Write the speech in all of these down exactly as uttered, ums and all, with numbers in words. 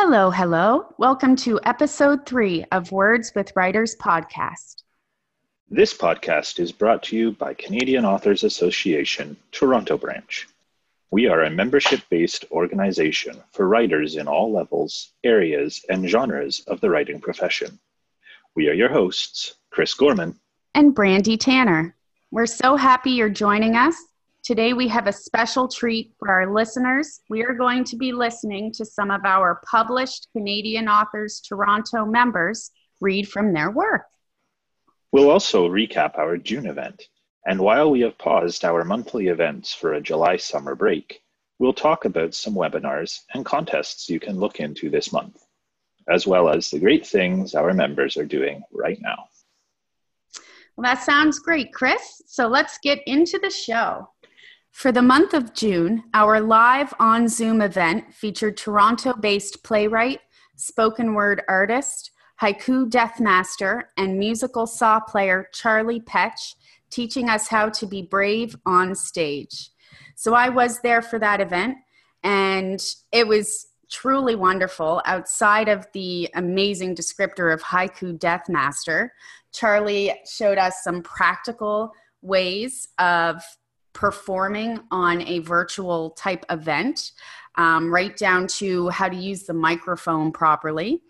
Hello, hello. Welcome to episode three of Words with Writers podcast. This podcast is brought to you by Canadian Authors Association, Toronto branch. We are a membership-based organization for writers in all levels, areas, and genres of the writing profession. We are your hosts, Chris Gorman and Brandy Tanner. We're so happy you're joining us. Today we have a special treat for our listeners. We are going to be listening to some of our published Canadian Authors Toronto members read from their work. We'll also recap our June event, and while we have paused our monthly events for a July summer break, we'll talk about some webinars and contests you can look into this month, as well as the great things our members are doing right now. Well, that sounds great, Chris. So let's get into the show. For the month of June, our live on Zoom event featured Toronto-based playwright, spoken word artist, haiku death master, and musical saw player Charlie Petch, teaching us how to be brave on stage. So I was there for that event, and it was truly wonderful. Outside of the amazing descriptor of haiku death master, Charlie showed us some practical ways of performing on a virtual type event, um, right down to how to use the microphone properly.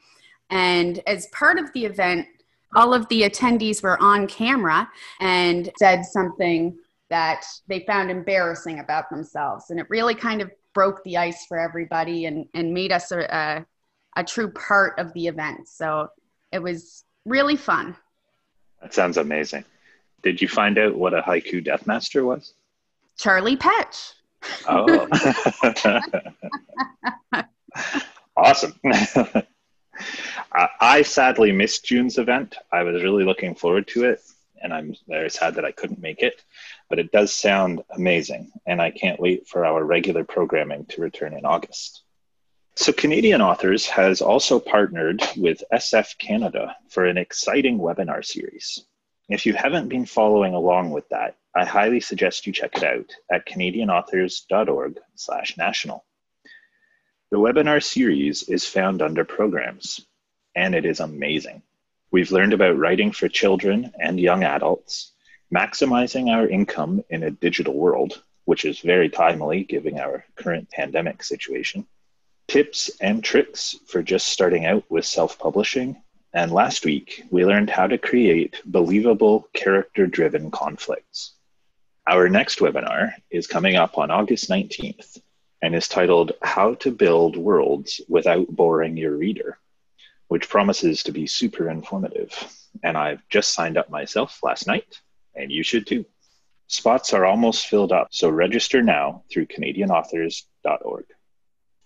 And as part of the event, all of the attendees were on camera and said something that they found embarrassing about themselves. And it really kind of broke the ice for everybody and, and made us a, a, a true part of the event. So it was really fun. That sounds amazing. Did you find out what a haiku death master was? Charlie Petch. Oh. Awesome. I sadly missed June's event. I was really looking forward to it, and I'm very sad that I couldn't make it, but it does sound amazing, and I can't wait for our regular programming to return in August. So Canadian Authors has also partnered with S F Canada for an exciting webinar series. If you haven't been following along with that, I highly suggest you check it out at canadian authors dot org slash national. The webinar series is found under Programs, and it is amazing. We've learned about writing for children and young adults, maximizing our income in a digital world, which is very timely given our current pandemic situation, tips and tricks for just starting out with self-publishing, and last week, we learned how to create believable, character-driven conflicts. Our next webinar is coming up on August nineteenth, and is titled How to Build Worlds Without Boring Your Reader, which promises to be super informative. And I've just signed up myself last night, and you should too. Spots are almost filled up, so register now through canadian authors dot org.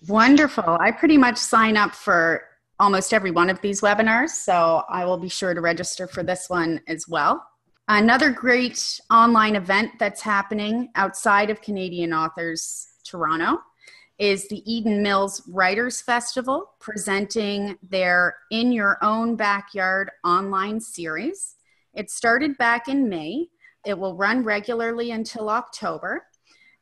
Wonderful. I pretty much sign up for almost every one of these webinars, so I will be sure to register for this one as well. Another great online event that's happening outside of Canadian Authors Toronto is the Eden Mills Writers Festival, presenting their In Your Own Backyard online series. It started back in May. It will run regularly until October.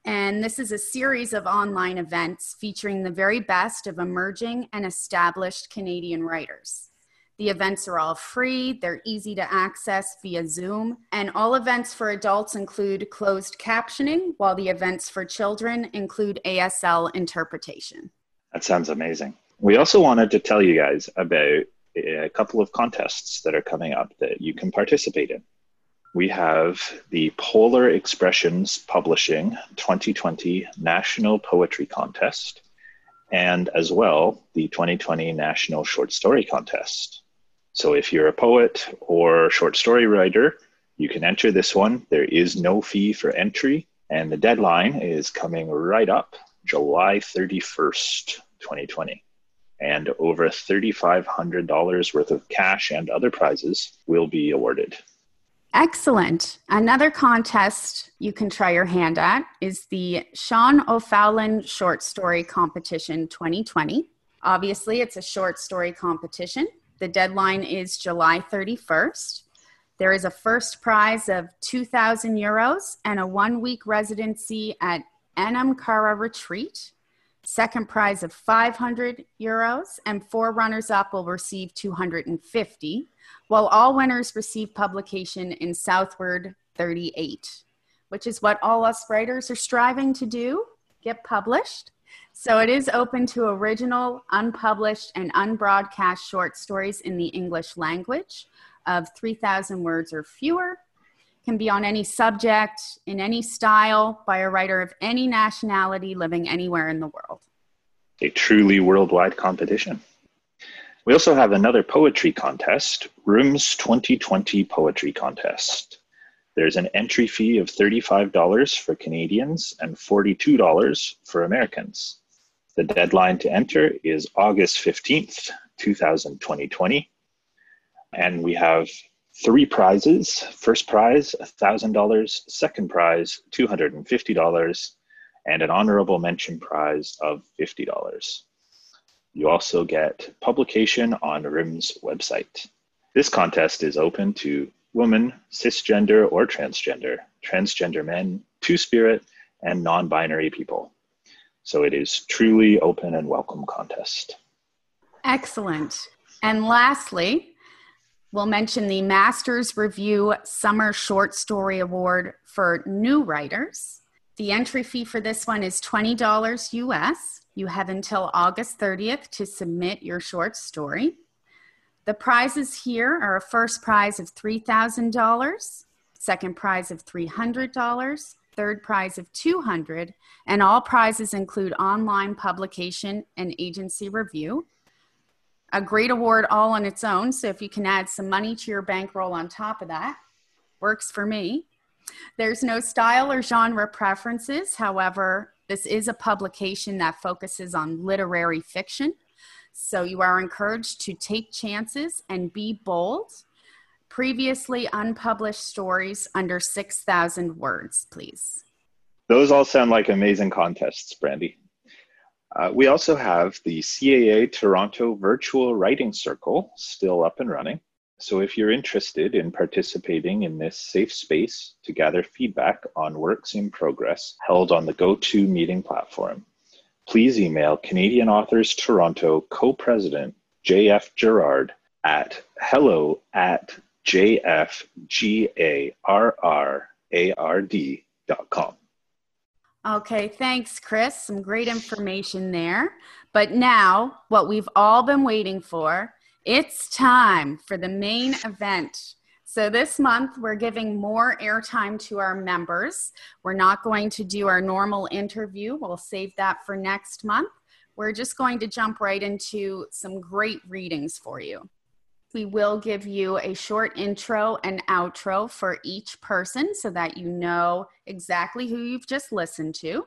And this is a series of online events featuring the very best of emerging and established Canadian writers. The events are all free, they're easy to access via Zoom, and all events for adults include closed captioning, while the events for children include A S L interpretation. That sounds amazing. We also wanted to tell you guys about a couple of contests that are coming up that you can participate in. We have the Polar Expressions Publishing twenty twenty National Poetry Contest, and as well, the twenty twenty National Short Story Contest. So if you're a poet or short story writer, you can enter this one. There is no fee for entry, and the deadline is coming right up, July thirty-first, twenty twenty. And over three thousand five hundred dollars worth of cash and other prizes will be awarded. Excellent. Another contest you can try your hand at is the Sean O'Faolain Short Story Competition twenty twenty. Obviously, it's a short story competition. The deadline is July thirty-first. There is a first prize of two thousand euros and a one-week residency at Enumcara Retreat. second prize of five hundred euros, and four runners-up will receive two hundred fifty, while all winners receive publication in Southward thirty-eight, which is what all us writers are striving to do, get published. So it is open to original, unpublished, and unbroadcast short stories in the English language of three thousand words or fewer. Can be on any subject, in any style, by a writer of any nationality living anywhere in the world. A truly worldwide competition. We also have another poetry contest, Rooms twenty twenty Poetry Contest. There's an entry fee of thirty-five dollars for Canadians and forty-two dollars for Americans. The deadline to enter is August fifteenth, two thousand twenty. And we have three prizes. First prize, one thousand dollars. Second prize, two hundred fifty dollars. And an honorable mention prize of fifty dollars. You also get publication on R I M's website. This contest is open to women, cisgender or transgender, transgender men, two-spirit, and non-binary people. So it is truly open and welcome contest. Excellent. And lastly, we'll mention the Master's Review Summer Short Story Award for new writers. The entry fee for this one is twenty dollars U S. You have until August thirtieth to submit your short story. The prizes here are a first prize of three thousand dollars, second prize of three hundred dollars, third prize of two hundred dollars, and all prizes include online publication and agency review. A great award all on its own, so if you can add some money to your bankroll on top of that, works for me. There's no style or genre preferences. However, this is a publication that focuses on literary fiction. So you are encouraged to take chances and be bold. Previously unpublished stories under six thousand words, please. Those all sound like amazing contests, Brandy. Uh, we also have the C A A Toronto Virtual Writing Circle still up and running. So if you're interested in participating in this safe space to gather feedback on works in progress held on the GoToMeeting platform, please email Canadian Authors Toronto co-president J F Garrard at hello at jfgarrard dot com. Okay, thanks, Chris. Some great information there. But now, what we've all been waiting for, it's time for the main event. So this month, we're giving more airtime to our members. We're not going to do our normal interview. We'll save that for next month. We're just going to jump right into some great readings for you. We will give you a short intro and outro for each person so that you know exactly who you've just listened to.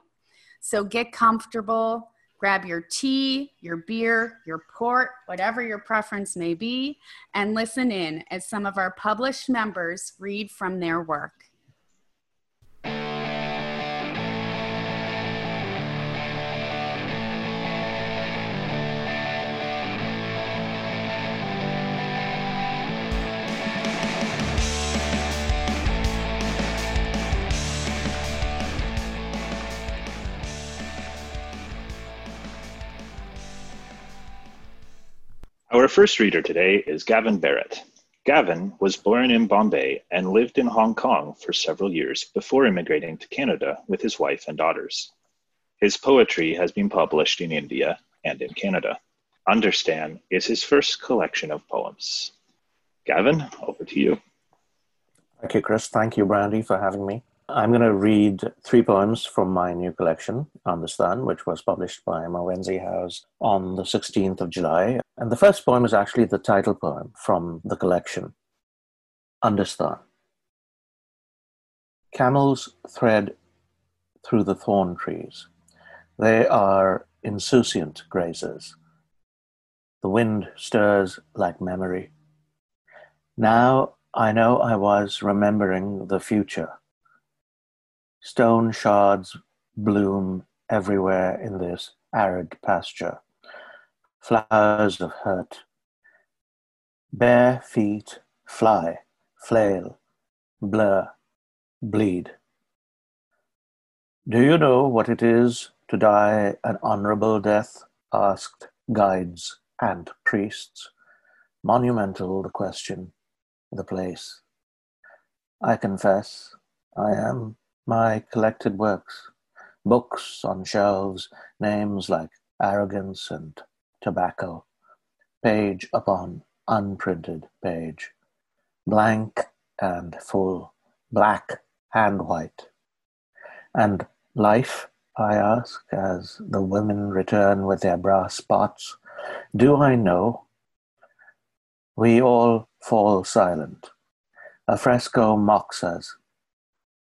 So get comfortable. Grab your tea, your beer, your port, whatever your preference may be, and listen in as some of our published members read from their work. Our first reader today is Gavin Barrett. Gavin was born in Bombay and lived in Hong Kong for several years before immigrating to Canada with his wife and daughters. His poetry has been published in India and in Canada. Understar is his first collection of poems. Gavin, over to you. Okay, Chris. Thank you, Brandy, for having me. I'm going to read three poems from my new collection, Understar, which was published by Mawenzi House on the sixteenth of July. And the first poem is actually the title poem from the collection, Understar. Camels thread through the thorn trees. They are insouciant grazers. The wind stirs like memory. Now I know I was remembering the future. Stone shards bloom everywhere in this arid pasture. Flowers of hurt. Bare feet fly, flail, blur, bleed. Do you know what it is to die an honorable death asked guides and priests. Monumental the question, the place. I confess, I am my collected works, books on shelves, names like arrogance and tobacco, page upon unprinted page, blank and full, black and white. And life, I ask, as the women return with their brass pots, do I know? We all fall silent. A fresco mocks us.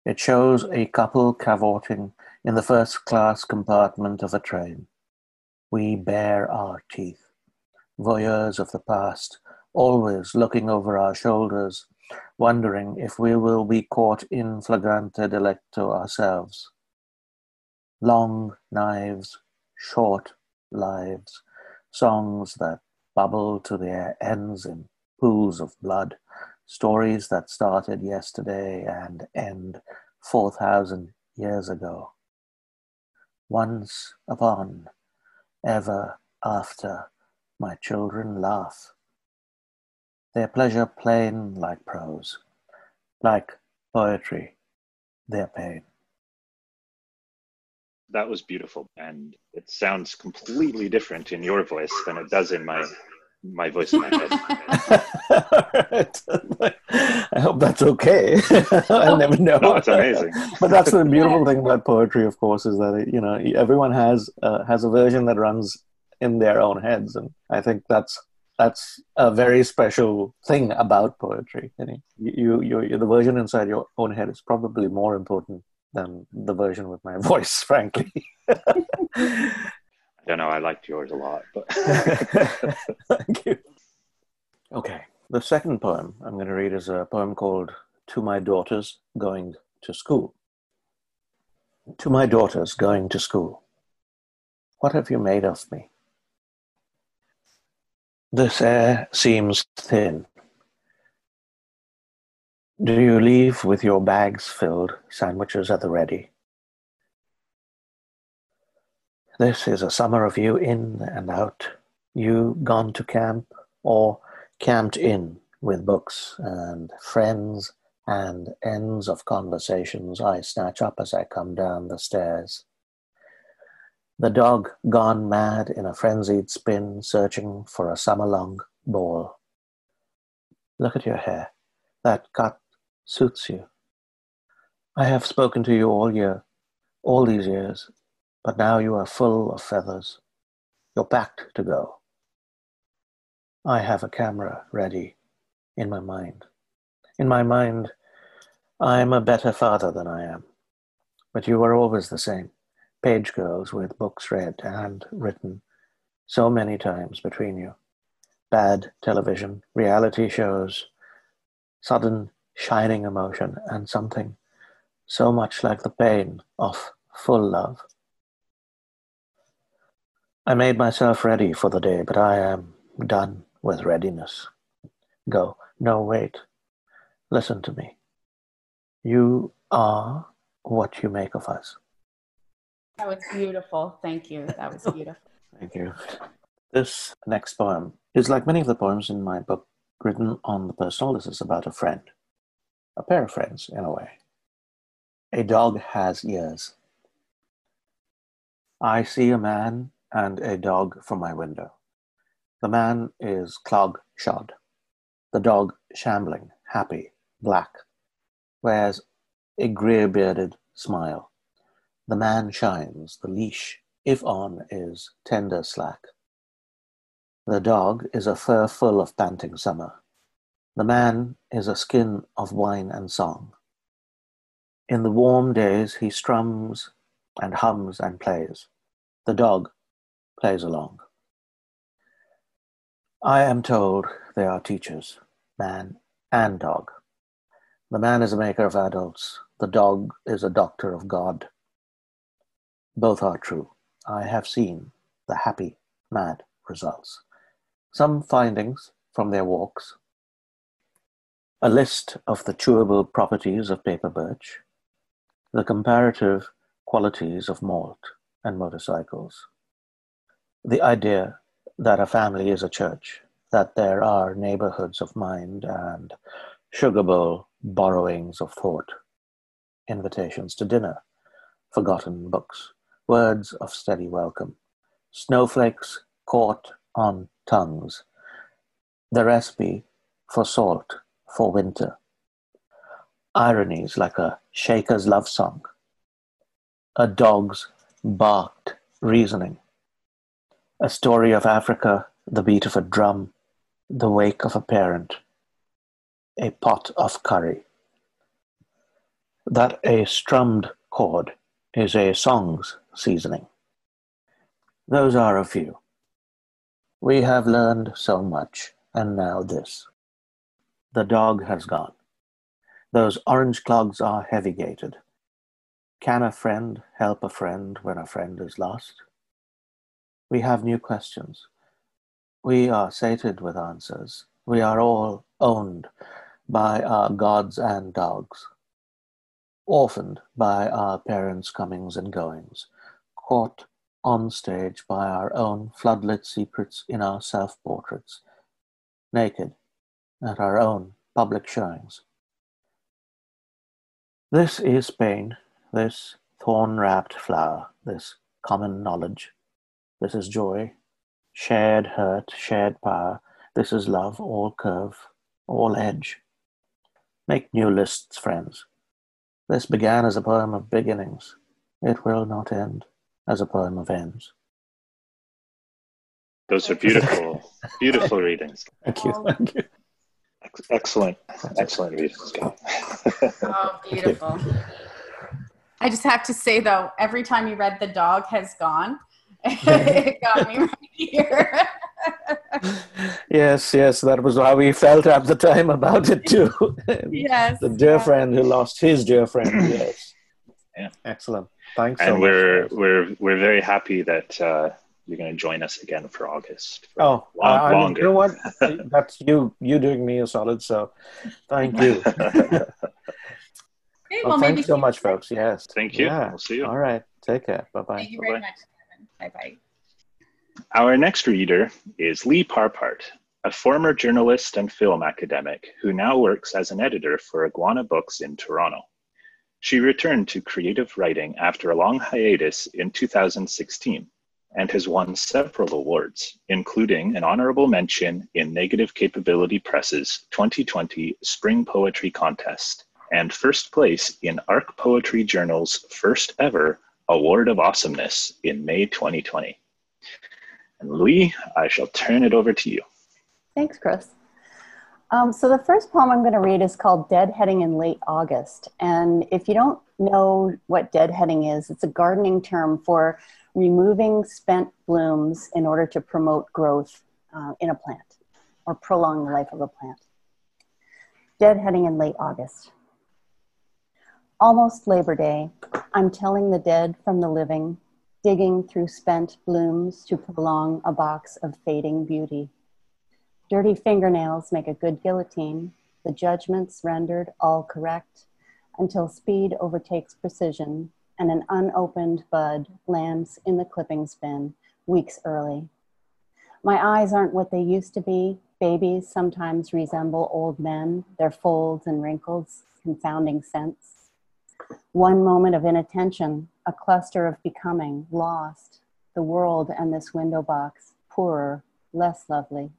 It shows a couple cavorting in the first-class compartment of a train. We bare our teeth, voyeurs of the past, always looking over our shoulders, wondering if we will be caught in flagrante delicto ourselves. Long knives, short lives, songs that bubble to their ends in pools of blood, stories that started yesterday and end four thousand years ago. Once upon, ever after, my children laugh. Their pleasure plain like prose, like poetry, their pain. That was beautiful, and it sounds completely different in your voice than it does in my my voice in my head. I hope that's okay. I never know. No, it's amazing. But that's the beautiful thing about poetry, of course, is that it, you know, everyone has uh, has a version that runs in their own heads, and I think that's that's a very special thing about poetry. You, you, you, you the version inside your own head is probably more important than the version with my voice, frankly. I don't know, I liked yours a lot. But thank you. Okay, the second poem I'm going to read is a poem called To My Daughters Going to School. To my daughters going to school. What have you made of me? This air seems thin. Do you leave with your bags filled, sandwiches at the ready? This is a summer of you in and out, you gone to camp or camped in with books and friends and ends of conversations I snatch up as I come down the stairs. The dog gone mad in a frenzied spin, searching for a summer-long ball. Look at your hair. That cut suits you. I have spoken to you all year, all these years, but now you are full of feathers. You're packed to go. I have a camera ready in my mind. In my mind, I am a better father than I am. But you are always the same. Page girls with books read and written so many times between you. Bad television, reality shows, sudden shining emotion, and something so much like the pain of full love. I made myself ready for the day, but I am done with readiness. Go, no, wait. Listen to me. You are what you make of us. That was beautiful. Thank you. That was beautiful. Thank you. This next poem is, like many of the poems in my book, written on the personal. This is about a friend, a pair of friends, in a way. A dog has ears. I see a man and a dog from my window. The man is clog-shod. The dog, shambling, happy, black, wears a grey-bearded smile. The man shines, the leash, if on, is tender slack. The dog is a fur full of panting summer. The man is a skin of wine and song. In the warm days, he strums and hums and plays. The dog plays along. I am told they are teachers, man and dog. The man is a maker of adults. The dog is a doctor of God. Both are true. I have seen the happy, mad results. Some findings from their walks. A list of the chewable properties of paper birch. The comparative qualities of malt. and motorcycles. The idea that a family is a church, that there are neighborhoods of mind and sugar bowl borrowings of thought, invitations to dinner, forgotten books, words of steady welcome, snowflakes caught on tongues, the recipe for salt for winter, ironies like a Shaker's love song, a dog's barked reasoning, a story of Africa, the beat of a drum, the wake of a parent, a pot of curry. That a strummed chord is a song's seasoning. Those are a few. We have learned so much, and now this. The dog has gone. Those orange clogs are heavy-gated. Can a friend help a friend when a friend is lost? We have new questions. We are sated with answers. We are all owned by our gods and dogs, orphaned by our parents' comings and goings, caught on stage by our own floodlit secrets in our self-portraits, naked at our own public showings. This is pain, this thorn-wrapped flower, this common knowledge. This is joy, shared hurt, shared power. This is love, all curve, all edge. Make new lists, friends. This began as a poem of beginnings. It will not end as a poem of ends. Those are beautiful, beautiful readings. Thank you. Thank you. Excellent, excellent readings. Oh, beautiful. I just have to say, though, every time you read The Dog Has Gone, it got me right here. Yes, yes, that was how we felt at the time about it, too. Yes. The dear yeah. friend who lost his dear friend, yes. Yeah. Excellent. Thanks and so we're, much. And we're, we're very happy that... Uh, you're going to join us again for August. For oh, long, I mean, longer. You know what? That's you, you doing me a solid, so thank you. Okay, well, well, thanks maybe so much, folks. Yes. Thank you. Yeah. We'll see you. All right. Take care. Bye-bye. Thank you very Bye-bye. much, Kevin. Bye-bye. Our next reader is Lee Parpart, a former journalist and film academic who now works as an editor for Iguana Books in Toronto. She returned to creative writing after a long hiatus in two thousand sixteen. And has won several awards, including an honorable mention in Negative Capability Press's twenty twenty Spring Poetry Contest and first place in ARC Poetry Journal's first ever Award of Awesomeness in May twenty twenty. And Lee, I shall turn it over to you. Thanks, Chris. Um, so the first poem I'm going to read is called Deadheading in Late August. And if you don't know what deadheading is, it's a gardening term for removing spent blooms in order to promote growth uh, in a plant or prolong the life of a plant. Deadheading in late August. Almost Labor Day, I'm telling the dead from the living, digging through spent blooms to prolong a box of fading beauty. Dirty fingernails make a good guillotine, the judgments rendered all correct, until speed overtakes precision, and an unopened bud lands in the clipping bin weeks early. My eyes aren't what they used to be. Babies sometimes resemble old men, their folds and wrinkles, confounding scents. One moment of inattention, a cluster of becoming, lost, the world and this window box, poorer, less lovely.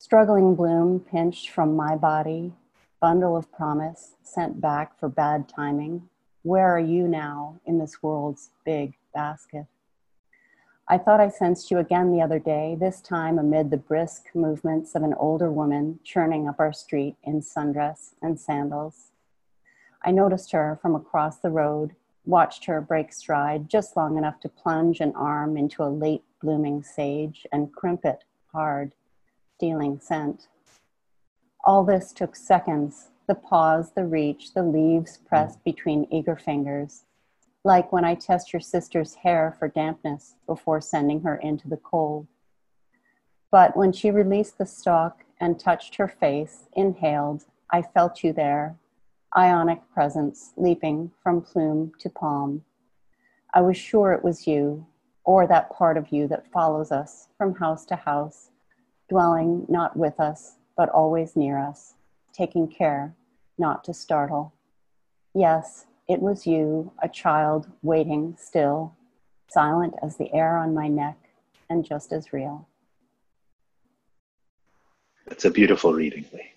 Struggling bloom pinched from my body, bundle of promise sent back for bad timing. Where are you now in this world's big basket? I thought I sensed you again the other day, this time amid the brisk movements of an older woman churning up our street in sundress and sandals. I noticed her from across the road, watched her break stride just long enough to plunge an arm into a late blooming sage and crimp it hard, stealing scent. All this took seconds. The pause, the reach, the leaves pressed between eager fingers, like when I test your sister's hair for dampness before sending her into the cold. But when she released the stalk and touched her face, inhaled, I felt you there, ionic presence leaping from plume to palm. I was sure it was you, or that part of you that follows us from house to house, dwelling not with us, but always near us, taking care not to startle. Yes, it was you, a child waiting still, silent as the air on my neck, and just as real. It's a beautiful reading, Lee.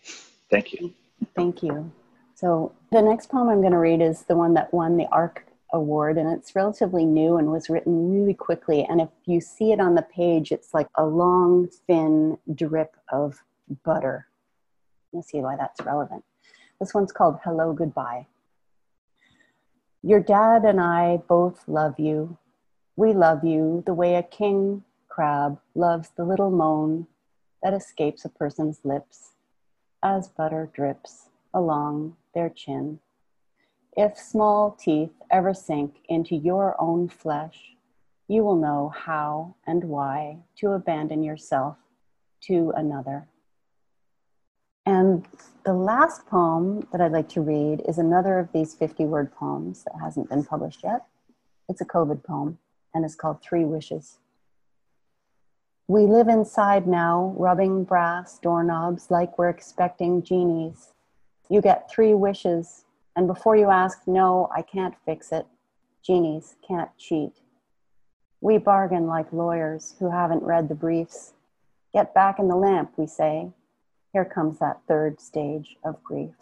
Thank you. Thank you. So the next poem I'm going to read is the one that won the A R C Award, and it's relatively new and was written really quickly. And if you see it on the page, it's like a long, thin drip of butter. You'll see why that's relevant. This one's called Hello, Goodbye. Your dad and I both love you. We love you the way a king crab loves the little moan that escapes a person's lips as butter drips along their chin. If small teeth ever sink into your own flesh, you will know how and why to abandon yourself to another. And the last poem that I'd like to read is another of these fifty-word poems that hasn't been published yet. It's a COVID poem, and it's called Three Wishes. We live inside now, rubbing brass doorknobs like we're expecting genies. You get three wishes, and before you ask, no, I can't fix it, genies can't cheat. We bargain like lawyers who haven't read the briefs. Get back in the lamp, we say. Here comes that third stage of grief.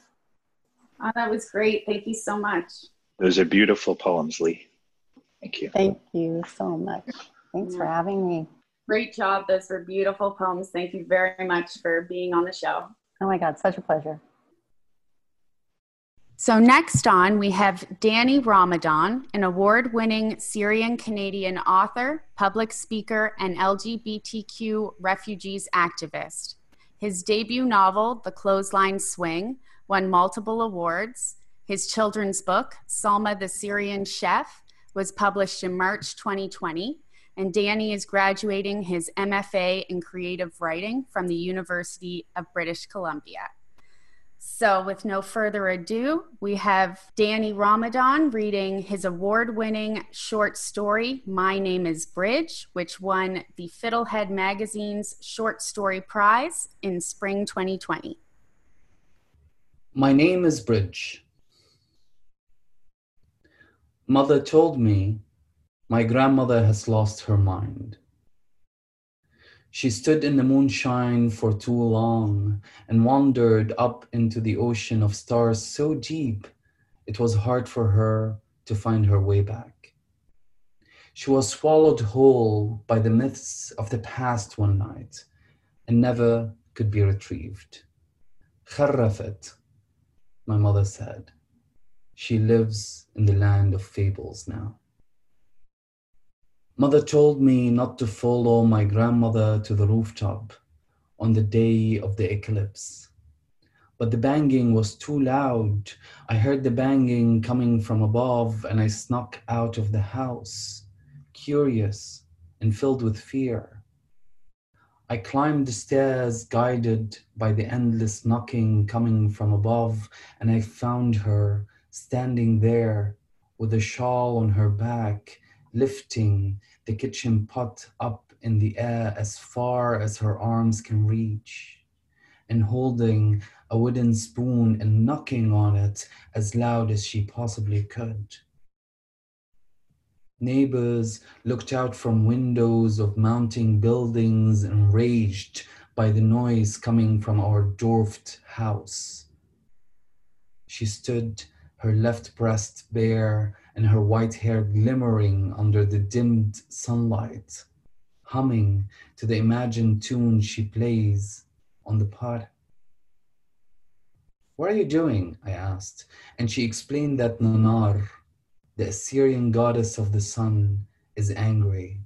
Oh, that was great. Thank you so much. Those are beautiful poems, Lee. Thank you. Thank you so much. Thanks yeah. for having me. Great job. Those were beautiful poems. Thank you very much for being on the show. Oh my God, such a pleasure. So next on, we have Danny Ramadan, an award-winning Syrian-Canadian author, public speaker, and L G B T Q refugees activist. His debut novel, The Clothesline Swing, won multiple awards. His children's book, Salma the Syrian Chef, was published in March twenty twenty, and Danny is graduating his M F A in Creative Writing from the University of British Columbia. So with no further ado, we have Danny Ramadan reading his award-winning short story, My Name is Bridge, which won the Fiddlehead Magazine's Short Story Prize in spring twenty twenty. My name is Bridge. Mother told me my grandmother has lost her mind. She stood in the moonshine for too long and wandered up into the ocean of stars so deep, it was hard for her to find her way back. She was swallowed whole by the myths of the past one night and never could be retrieved. Kharrafat, my mother said. She lives in the land of fables now. Mother told me not to follow my grandmother to the rooftop on the day of the eclipse, but the banging was too loud. I heard the banging coming from above and I snuck out of the house, curious and filled with fear. I climbed the stairs guided by the endless knocking coming from above, and I found her standing there with a shawl on her back, lifting the kitchen pot up in the air as far as her arms can reach, and holding a wooden spoon and knocking on it as loud as she possibly could. Neighbors looked out from windows of mounting buildings, enraged by the noise coming from our dwarfed house. She stood, her left breast bare, and her white hair glimmering under the dimmed sunlight, humming to the imagined tune she plays on the pod. What are you doing? I asked, and she explained that Nanar, the Assyrian goddess of the sun, is angry.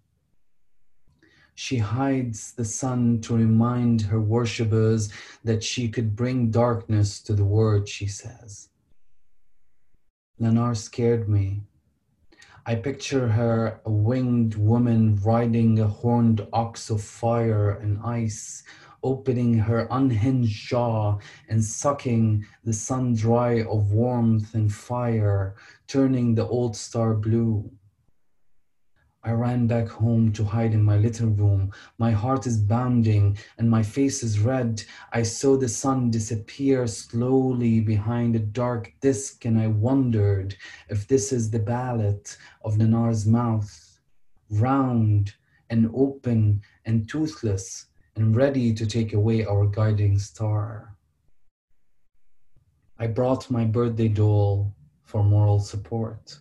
She hides the sun to remind her worshippers that she could bring darkness to the word, she says. Nanar scared me. I picture her a winged woman riding a horned ox of fire and ice, opening her unhinged jaw and sucking the sun dry of warmth and fire, turning the old star blue. I ran back home to hide in my little room. My heart is bounding and my face is red. I saw the sun disappear slowly behind a dark disk, and I wondered if this is the palate of Nanar's mouth, round and open and toothless and ready to take away our guiding star. I brought my birthday doll for moral support.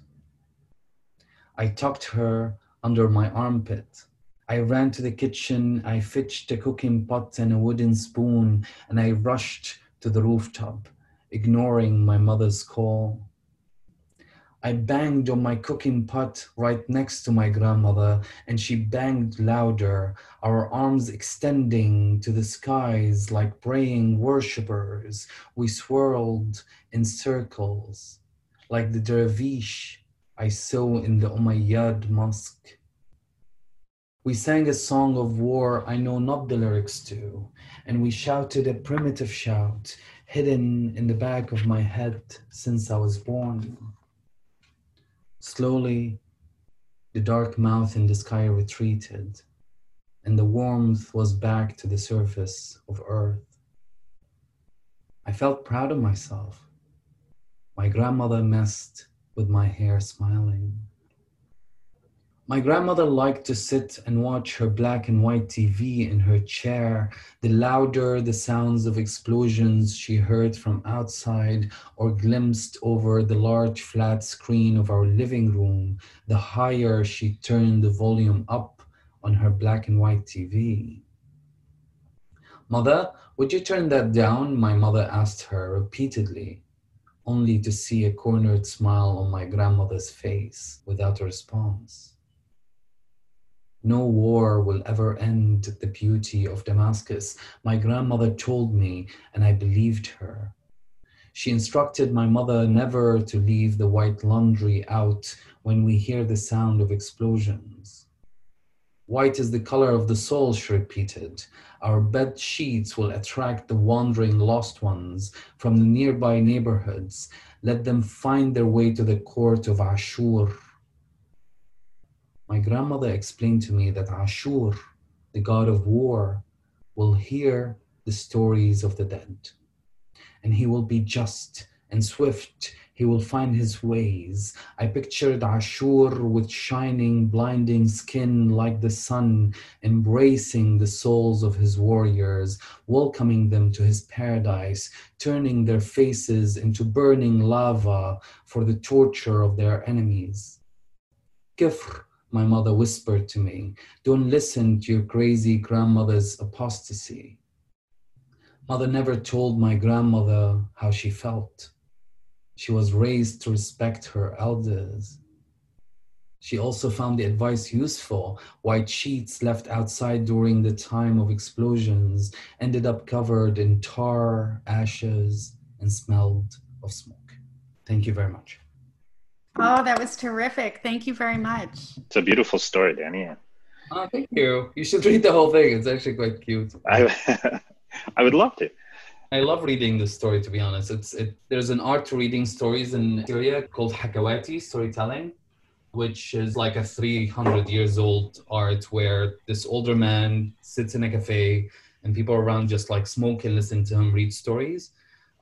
I tucked her under my armpit. I ran to the kitchen, I fetched a cooking pot and a wooden spoon, and I rushed to the rooftop, ignoring my mother's call. I banged on my cooking pot right next to my grandmother, and she banged louder, our arms extending to the skies like praying worshippers. We swirled in circles, like the dervish I saw in the Umayyad Mosque. We sang a song of war I know not the lyrics to, and we shouted a primitive shout hidden in the back of my head since I was born. Slowly, the dark mouth in the sky retreated, and the warmth was back to the surface of Earth. I felt proud of myself. My grandmother messed with my hair smiling. My grandmother liked to sit and watch her black and white T V in her chair. The louder the sounds of explosions she heard from outside or glimpsed over the large flat screen of our living room, the higher she turned the volume up on her black and white T V. "Mother, would you turn that down?" my mother asked her repeatedly, only to see a cornered smile on my grandmother's face without a response. No war will ever end the beauty of Damascus, my grandmother told me, and I believed her. She instructed my mother never to leave the white laundry out when we hear the sound of explosions. "White is the color of the soul," she repeated. "Our bed sheets will attract the wandering lost ones from the nearby neighborhoods. Let them find their way to the court of Ashur." My grandmother explained to me that Ashur, the god of war, will hear the stories of the dead, and he will be just and swift. He will find his ways. I pictured Ashur with shining, blinding skin like the sun, embracing the souls of his warriors, welcoming them to his paradise, turning their faces into burning lava for the torture of their enemies. "Kifr," my mother whispered to me, "don't listen to your crazy grandmother's apostasy." Mother never told my grandmother how she felt. She was raised to respect her elders. She also found the advice useful. White sheets left outside during the time of explosions ended up covered in tar, ashes, and smelled of smoke. Thank you very much. Oh, that was terrific. Thank you very much. It's a beautiful story, Danny. Uh, thank you. You should read the whole thing. It's actually quite cute. I, I would love to. I love reading this story, to be honest. It's it, there's an art to reading stories in Syria called Hakawati, storytelling, which is like a three hundred years old art where this older man sits in a cafe and people around just like smoke and listen to him read stories.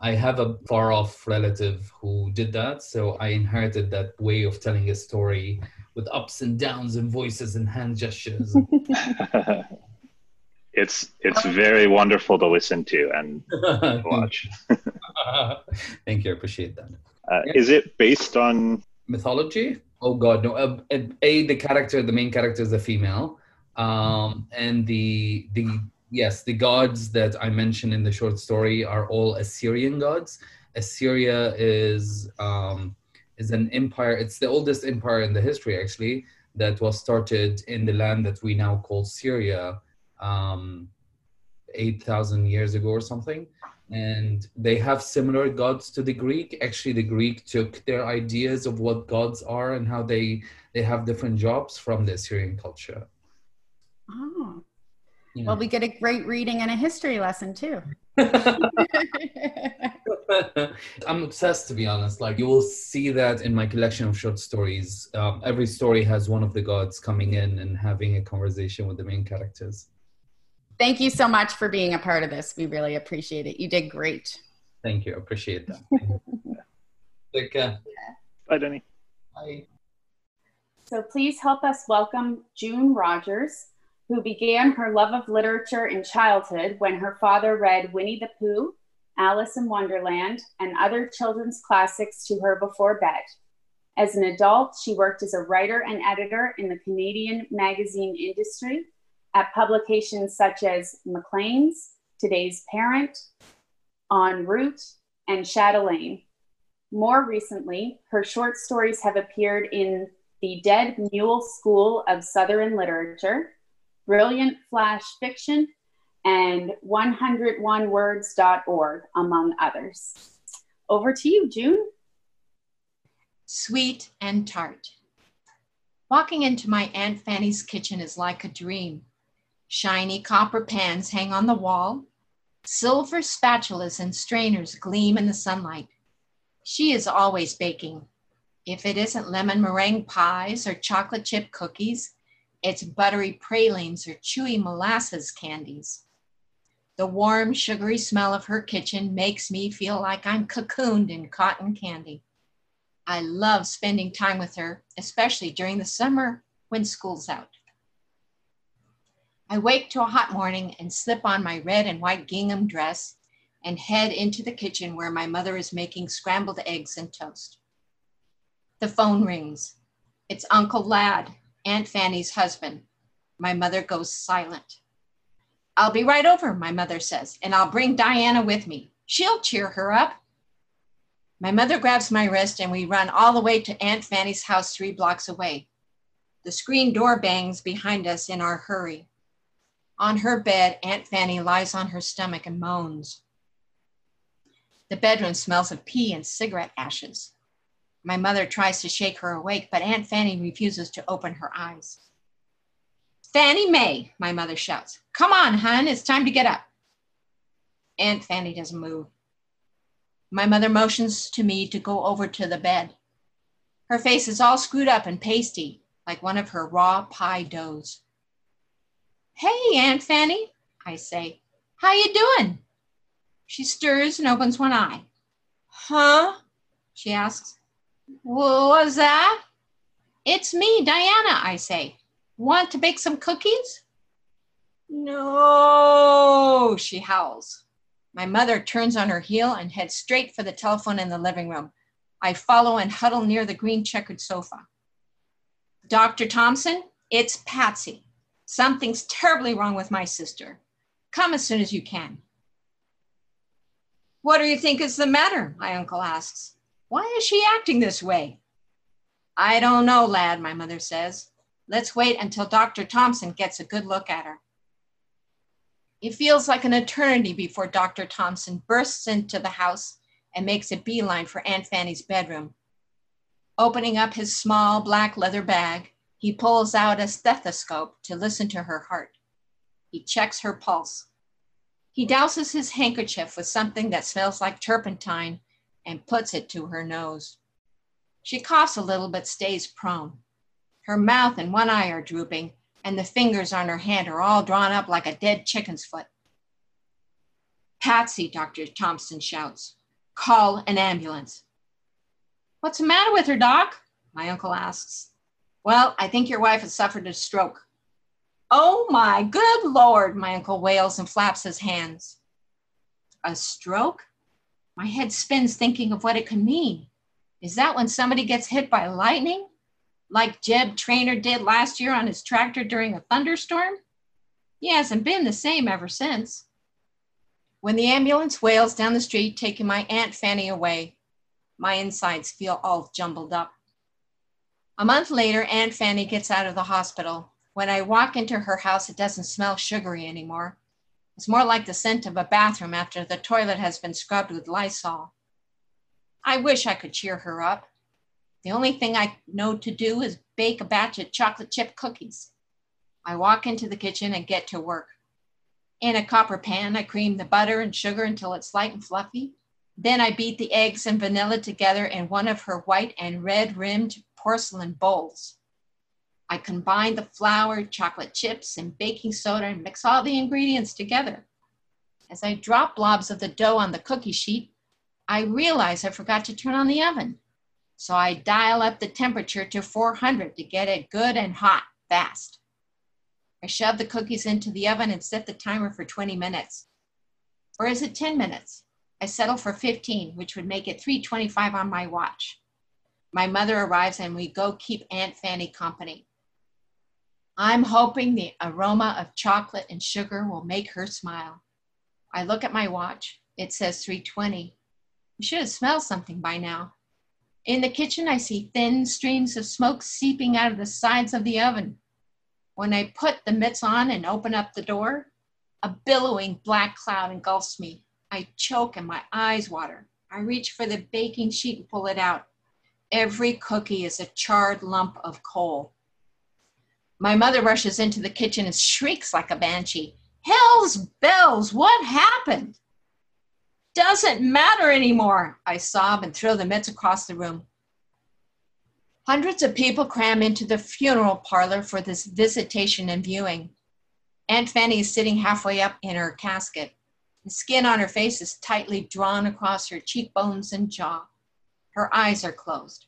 I have a far off relative who did that. So I inherited that way of telling a story with ups and downs and voices and hand gestures. It's it's very wonderful to listen to and watch. Thank you, I appreciate that. Uh, yeah. Is it based on mythology? Oh God, no. Uh, a the character, the main character is a female, um, and the the yes, the gods that I mentioned in the short story are all Assyrian gods. Assyria is um, is an empire. It's the oldest empire in the history, actually, that was started in the land that we now call Syria. Um, eight thousand years ago or something. And they have similar gods to the Greek. Actually, the Greek took their ideas of what gods are and how they, they have different jobs from the Assyrian culture. Oh, yeah. Well, we get a great reading and a history lesson too. I'm obsessed, to be honest. Like, you will see that in my collection of short stories. Um, every story has one of the gods coming in and having a conversation with the main characters. Thank you so much for being a part of this. We really appreciate it. You did great. Thank you. I appreciate that. Take care. Yeah. Bye, Danny. Bye. So please help us welcome June Rogers, who began her love of literature in childhood when her father read Winnie the Pooh, Alice in Wonderland, and other children's classics to her before bed. As an adult, she worked as a writer and editor in the Canadian magazine industry at publications such as Maclean's, Today's Parent, En Route, and Chatelaine. More recently, her short stories have appeared in The Dead Mule School of Southern Literature, Brilliant Flash Fiction, and one oh one words dot org, among others. Over to you, June. Sweet and Tart. Walking into my Aunt Fanny's kitchen is like a dream. Shiny copper pans hang on the wall. Silver spatulas and strainers gleam in the sunlight. She is always baking. If it isn't lemon meringue pies or chocolate chip cookies, it's buttery pralines or chewy molasses candies. The warm, sugary smell of her kitchen makes me feel like I'm cocooned in cotton candy. I love spending time with her, especially during the summer when school's out. I wake to a hot morning and slip on my red and white gingham dress and head into the kitchen where my mother is making scrambled eggs and toast. The phone rings. It's Uncle Lad, Aunt Fanny's husband. My mother goes silent. I'll be right over, my mother says, and I'll bring Diana with me. She'll cheer her up. My mother grabs my wrist and we run all the way to Aunt Fanny's house three blocks away. The screen door bangs behind us in our hurry. On her bed, Aunt Fanny lies on her stomach and moans. The bedroom smells of pee and cigarette ashes. My mother tries to shake her awake, but Aunt Fanny refuses to open her eyes. Fanny Mae, my mother shouts. Come on, hun, it's time to get up. Aunt Fanny doesn't move. My mother motions to me to go over to the bed. Her face is all screwed up and pasty, like one of her raw pie doughs. Hey, Aunt Fanny, I say. How you doing? She stirs and opens one eye. Huh? She asks. What was that? It's me, Diana, I say. Want to bake some cookies? No, she howls. My mother turns on her heel and heads straight for the telephone in the living room. I follow and huddle near the green checkered sofa. Doctor Thompson, it's Patsy. Something's terribly wrong with my sister. Come as soon as you can. What do you think is the matter? My uncle asks. Why is she acting this way? I don't know, lad, my mother says. Let's wait until Doctor Thompson gets a good look at her. It feels like an eternity before Doctor Thompson bursts into the house and makes a beeline for Aunt Fanny's bedroom. Opening up his small black leather bag, he pulls out a stethoscope to listen to her heart. He checks her pulse. He douses his handkerchief with something that smells like turpentine and puts it to her nose. She coughs a little but stays prone. Her mouth and one eye are drooping, and the fingers on her hand are all drawn up like a dead chicken's foot. Patsy, Doctor Thompson shouts, call an ambulance. What's the matter with her, Doc? My uncle asks. Well, I think your wife has suffered a stroke. Oh my good Lord, my uncle wails and flaps his hands. A stroke? My head spins thinking of what it could mean. Is that when somebody gets hit by lightning? Like Jeb Traynor did last year on his tractor during a thunderstorm? He hasn't been the same ever since. When the ambulance wails down the street, taking my Aunt Fanny away, my insides feel all jumbled up. A month later, Aunt Fanny gets out of the hospital. When I walk into her house, it doesn't smell sugary anymore. It's more like the scent of a bathroom after the toilet has been scrubbed with Lysol. I wish I could cheer her up. The only thing I know to do is bake a batch of chocolate chip cookies. I walk into the kitchen and get to work. In a copper pan, I cream the butter and sugar until it's light and fluffy, Then I beat the eggs and vanilla together in one of her white and red rimmed porcelain bowls. I combined the flour, chocolate chips, and baking soda and mix all the ingredients together. As I drop blobs of the dough on the cookie sheet, I realize I forgot to turn on the oven. So I dial up the temperature to four hundred to get it good and hot fast. I shove the cookies into the oven and set the timer for twenty minutes. Or is it ten minutes? I settle for fifteen, which would make it three twenty-five on my watch. My mother arrives and we go keep Aunt Fanny company. I'm hoping the aroma of chocolate and sugar will make her smile. I look at my watch. It says three twenty. You should have smelled something by now. In the kitchen, I see thin streams of smoke seeping out of the sides of the oven. When I put the mitts on and open up the door, a billowing black cloud engulfs me. I choke and my eyes water. I reach for the baking sheet and pull it out. Every cookie is a charred lump of coal. My mother rushes into the kitchen and shrieks like a banshee. Hell's bells, what happened? Doesn't matter anymore, I sob and throw the mitts across the room. Hundreds of people cram into the funeral parlor for this visitation and viewing. Aunt Fanny is sitting halfway up in her casket. The skin on her face is tightly drawn across her cheekbones and jaw. Her eyes are closed.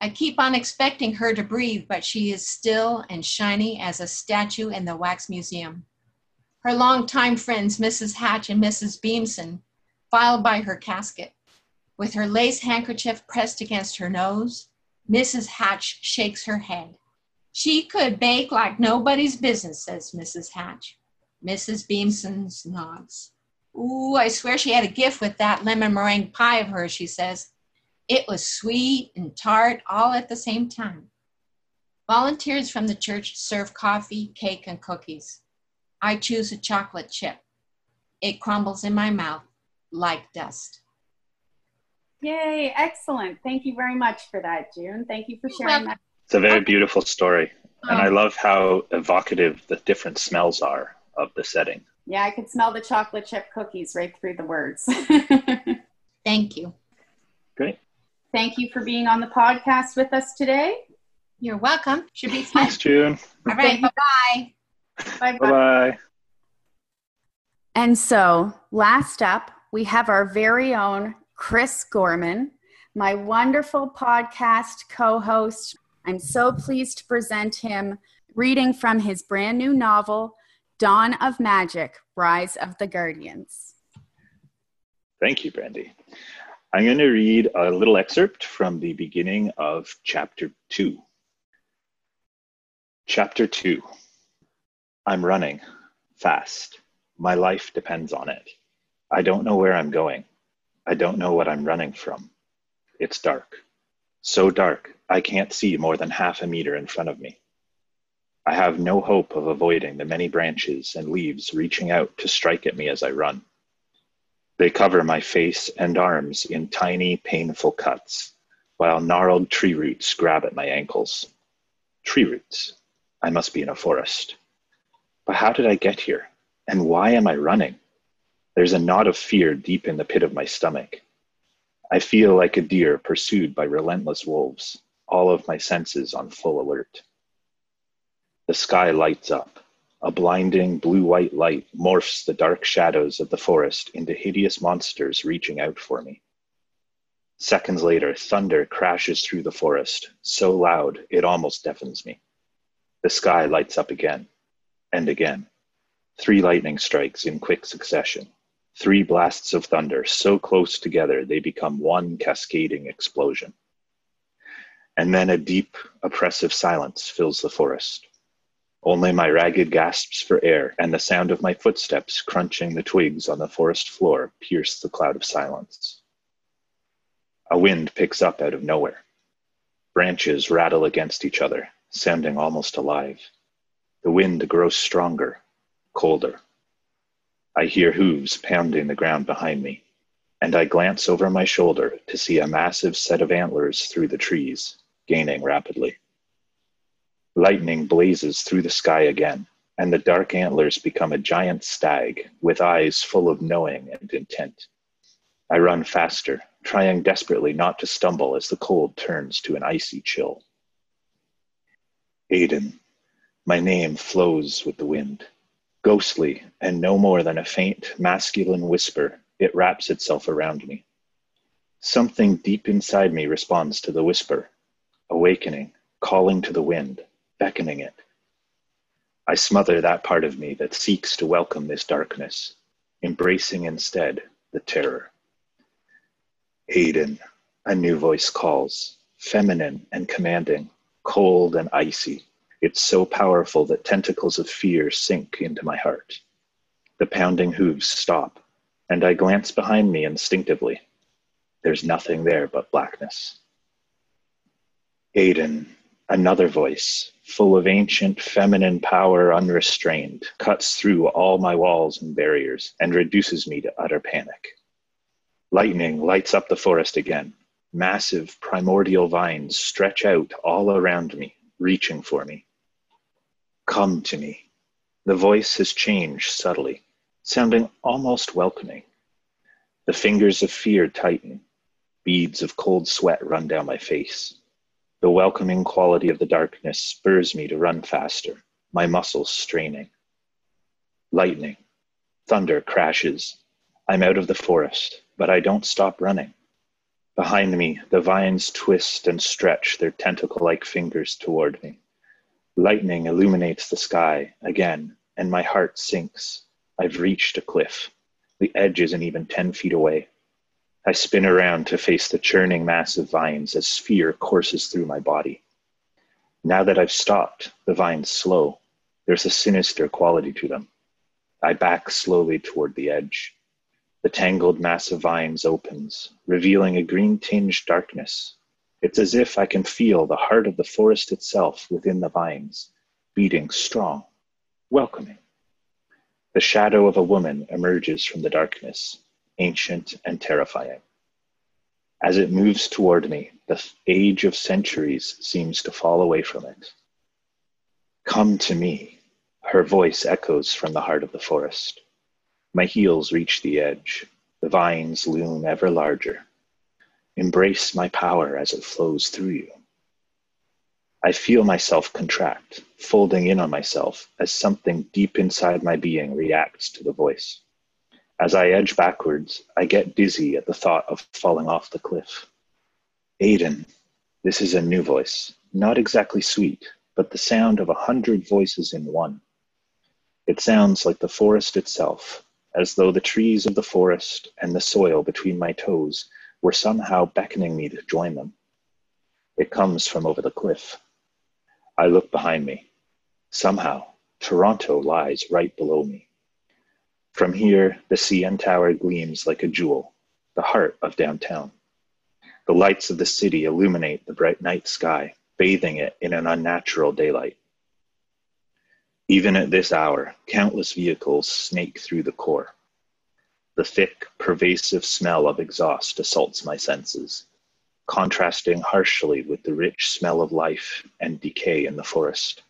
I keep on expecting her to breathe, but she is still and shiny as a statue in the Wax Museum. Her longtime friends, Missus Hatch and Missus Beamson, filed by her casket. With her lace handkerchief pressed against her nose, Missus Hatch shakes her head. She could bake like nobody's business, says Missus Hatch. Missus Beamson nods. Ooh, I swear she had a gift with that lemon meringue pie of hers, she says. It was sweet and tart all at the same time. Volunteers from the church serve coffee, cake, and cookies. I choose a chocolate chip. It crumbles in my mouth like dust. Yay, excellent. Thank you very much for that, June. Thank you for sharing that. It's a very beautiful story. Oh. And I love how evocative the different smells are of the setting. Yeah, I could smell the chocolate chip cookies right through the words. Thank you. Great. Thank you for being on the podcast with us today. You're welcome. Should be fun. Thanks, June. All right. Bye-bye. Bye-bye. Bye-bye. And so last up, we have our very own Chris Gorman, my wonderful podcast co-host. I'm so pleased to present him reading from his brand new novel, Dawn of Magic, Rise of the Guardians. Thank you, Brandy. I'm going to read a little excerpt from the beginning of chapter two. Chapter two. I'm running fast. My life depends on it. I don't know where I'm going. I don't know what I'm running from. It's dark. So dark, I can't see more than half a meter in front of me. I have no hope of avoiding the many branches and leaves reaching out to strike at me as I run. They cover my face and arms in tiny, painful cuts, while gnarled tree roots grab at my ankles. Tree roots. I must be in a forest. But how did I get here? And why am I running? There's a knot of fear deep in the pit of my stomach. I feel like a deer pursued by relentless wolves, all of my senses on full alert. The sky lights up. A blinding blue-white light morphs the dark shadows of the forest into hideous monsters reaching out for me. Seconds later, thunder crashes through the forest, so loud it almost deafens me. The sky lights up again, and again. Three lightning strikes in quick succession. Three blasts of thunder so close together they become one cascading explosion. And then a deep, oppressive silence fills the forest. Only my ragged gasps for air and the sound of my footsteps crunching the twigs on the forest floor pierce the cloud of silence. A wind picks up out of nowhere. Branches rattle against each other, sounding almost alive. The wind grows stronger, colder. I hear hooves pounding the ground behind me, and I glance over my shoulder to see a massive set of antlers through the trees, gaining rapidly. Lightning blazes through the sky again, and the dark antlers become a giant stag with eyes full of knowing and intent. I run faster, trying desperately not to stumble as the cold turns to an icy chill. Aiden, my name flows with the wind. Ghostly, and no more than a faint, masculine whisper, it wraps itself around me. Something deep inside me responds to the whisper, awakening, calling to the wind, beckoning it. I smother that part of me that seeks to welcome this darkness, embracing instead the terror. Aiden, a new voice calls, feminine and commanding, cold and icy. It's so powerful that tentacles of fear sink into my heart. The pounding hooves stop, and I glance behind me instinctively. There's nothing there but blackness. Aiden, another voice, full of ancient feminine power unrestrained, cuts through all my walls and barriers and reduces me to utter panic. Lightning lights up the forest again. Massive primordial vines stretch out all around me, reaching for me. Come to me. The voice has changed subtly, sounding almost welcoming. The fingers of fear tighten. Beads of cold sweat run down my face. The welcoming quality of the darkness spurs me to run faster, my muscles straining. Lightning, thunder crashes. I'm out of the forest, but I don't stop running. Behind me, the vines twist and stretch their tentacle-like fingers toward me. Lightning illuminates the sky again, and my heart sinks. I've reached a cliff. The edge isn't even ten feet away. I spin around to face the churning mass of vines as fear courses through my body. Now that I've stopped, the vines slow. There's a sinister quality to them. I back slowly toward the edge. The tangled mass of vines opens, revealing a green-tinged darkness. It's as if I can feel the heart of the forest itself within the vines, beating strong, welcoming. The shadow of a woman emerges from the darkness, ancient and terrifying. As it moves toward me, the age of centuries seems to fall away from it. Come to me, her voice echoes from the heart of the forest. My heels reach the edge. The vines loom ever larger. Embrace my power as it flows through you. I feel myself contract, folding in on myself as something deep inside my being reacts to the voice. As I edge backwards, I get dizzy at the thought of falling off the cliff. Aiden, this is a new voice, not exactly sweet, but the sound of a hundred voices in one. It sounds like the forest itself, as though the trees of the forest and the soil between my toes were somehow beckoning me to join them. It comes from over the cliff. I look behind me. Somehow, Toronto lies right below me. From here, the C N Tower gleams like a jewel, the heart of downtown. The lights of the city illuminate the bright night sky, bathing it in an unnatural daylight. Even at this hour, countless vehicles snake through the core. The thick, pervasive smell of exhaust assaults my senses, contrasting harshly with the rich smell of life and decay in the forest.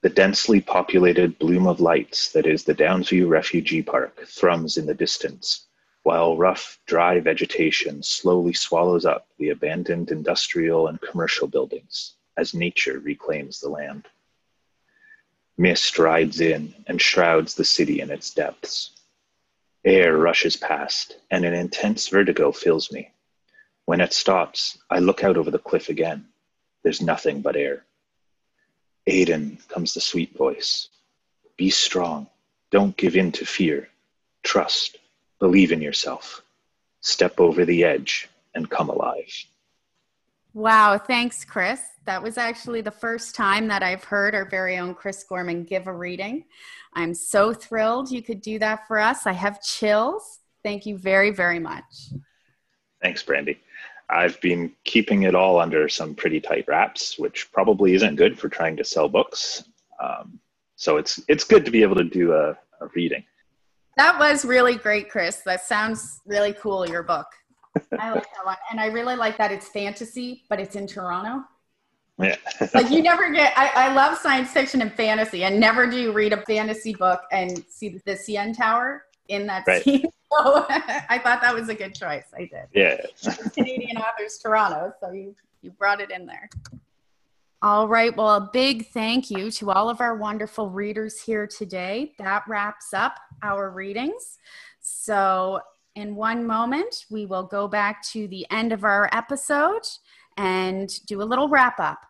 The densely populated bloom of lights that is the Downsview Refugee Park thrums in the distance, while rough, dry vegetation slowly swallows up the abandoned industrial and commercial buildings as nature reclaims the land. Mist rides in and shrouds the city in its depths. Air rushes past, and an intense vertigo fills me. When it stops, I look out over the cliff again. There's nothing but air. Aiden, comes the sweet voice. Be strong. Don't give in to fear. Trust. Believe in yourself. Step over the edge and come alive. Wow, thanks, Chris. That was actually the first time that I've heard our very own Chris Gorman give a reading. I'm so thrilled you could do that for us. I have chills. Thank you very, very much. Thanks, Brandy. I've been keeping it all under some pretty tight wraps, which probably isn't good for trying to sell books. Um, so it's it's good to be able to do a, a reading. That was really great, Chris. That sounds really cool, your book. I like that one. And I really like that it's fantasy, but it's in Toronto. Yeah. Like you never get, I, I love science fiction and fantasy, and never do you read a fantasy book and see the C N Tower in that right. scene. So I thought that was a good choice. I did. Yeah. Canadian Authors Toronto. So you, you brought it in there. All right. Well, a big thank you to all of our wonderful readers here today. That wraps up our readings. So in one moment, we will go back to the end of our episode and do a little wrap up.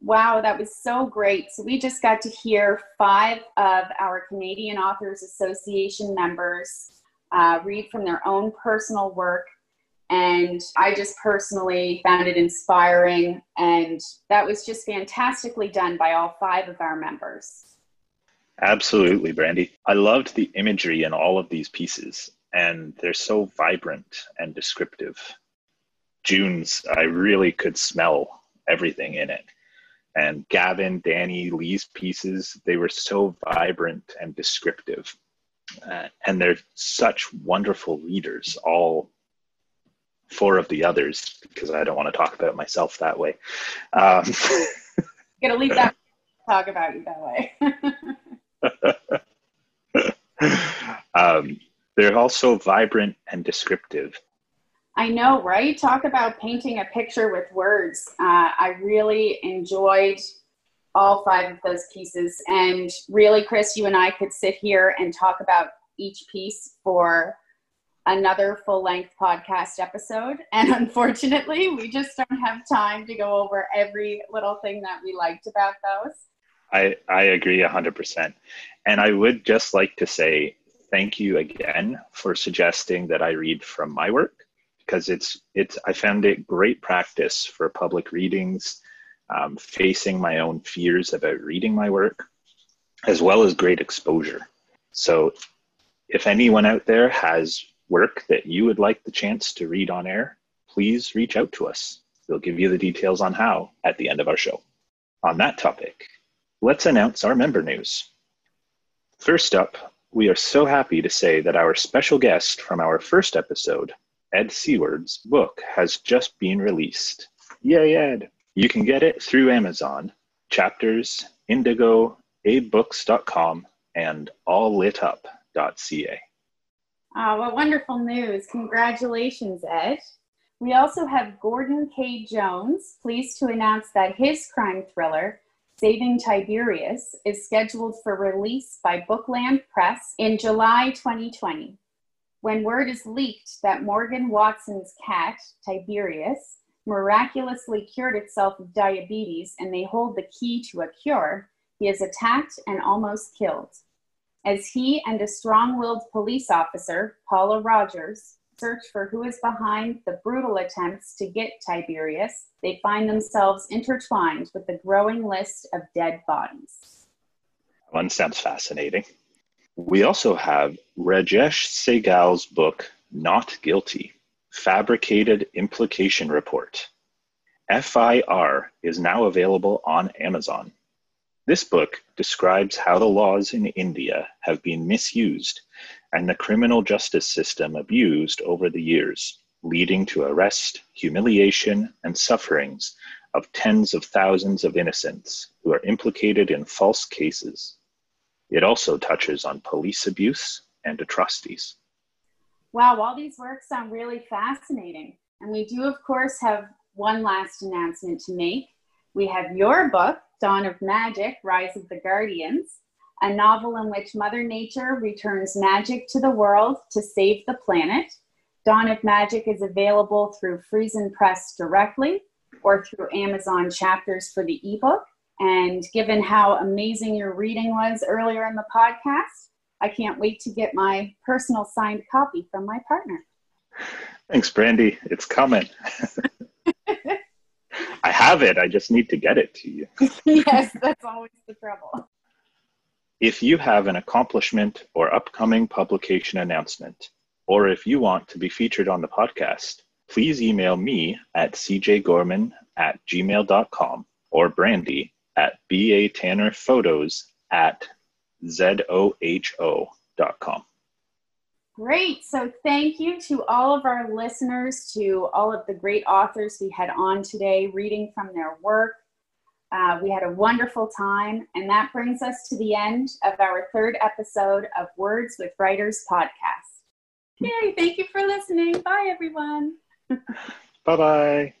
Wow, that was so great. So we just got to hear five of our Canadian Authors Association members uh, read from their own personal work. And I just personally found it inspiring. And that was just fantastically done by all five of our members. Absolutely, Brandy. I loved the imagery in all of these pieces. And they're so vibrant and descriptive. June's, I really could smell everything in it. And Gavin, Danny, Lee's pieces, they were so vibrant and descriptive. Uh, and they're such wonderful readers, all four of the others, because I don't want to talk about myself that way. Um, I'm going to leave that talk about you that way. um, they're also vibrant and descriptive. I know, right? Talk about painting a picture with words. Uh, I really enjoyed all five of those pieces. And really, Chris, you and I could sit here and talk about each piece for another full-length podcast episode. And unfortunately, we just don't have time to go over every little thing that we liked about those. I, I agree one hundred percent. And I would just like to say thank you again for suggesting that I read from my work. Because it's, it's, I found it great practice for public readings, um, facing my own fears about reading my work, as well as great exposure. So if anyone out there has work that you would like the chance to read on air, please reach out to us. We'll give you the details on how at the end of our show. On that topic, let's announce our member news. First up, we are so happy to say that our special guest from our first episode, Ed Seward's book has just been released. Yay, Ed! You can get it through Amazon, Chapters, Indigo, a books dot com, and all lit up dot c a. Oh, what wonderful news. Congratulations, Ed. We also have Gordon K. Jones pleased to announce that his crime thriller, Saving Tiberius, is scheduled for release by Bookland Press in July twenty twenty. When word is leaked that Morgan Watson's cat, Tiberius, miraculously cured itself of diabetes and they hold the key to a cure, he is attacked and almost killed. As he and a strong-willed police officer, Paula Rogers, search for who is behind the brutal attempts to get Tiberius, they find themselves intertwined with the growing list of dead bodies. One sounds fascinating. We also have Rajesh Sehgal's book, Not Guilty, Fabricated Implication Report. F I R is now available on Amazon. This book describes how the laws in India have been misused and the criminal justice system abused over the years, leading to arrest, humiliation, and sufferings of tens of thousands of innocents who are implicated in false cases. It also touches on police abuse and atrocities. Wow, all these works sound really fascinating. And we do, of course, have one last announcement to make. We have your book, Dawn of Magic, Rise of the Guardians, a novel in which Mother Nature returns magic to the world to save the planet. Dawn of Magic is available through Friesen Press directly or through Amazon Chapters for the ebook. And given how amazing your reading was earlier in the podcast, I can't wait to get my personal signed copy from my partner. Thanks, Brandy. It's coming. I have it. I just need to get it to you. Yes, that's always the trouble. If you have an accomplishment or upcoming publication announcement, or if you want to be featured on the podcast, please email me at c j gorman at gmail dot com or Brandy at batannerphotos at zoho dot com. Great. So thank you to all of our listeners, to all of the great authors we had on today, reading from their work. Uh, we had a wonderful time, and that brings us to the end of our third episode of Words with Writers podcast. Yay, thank you for listening. Bye, everyone. Bye-bye.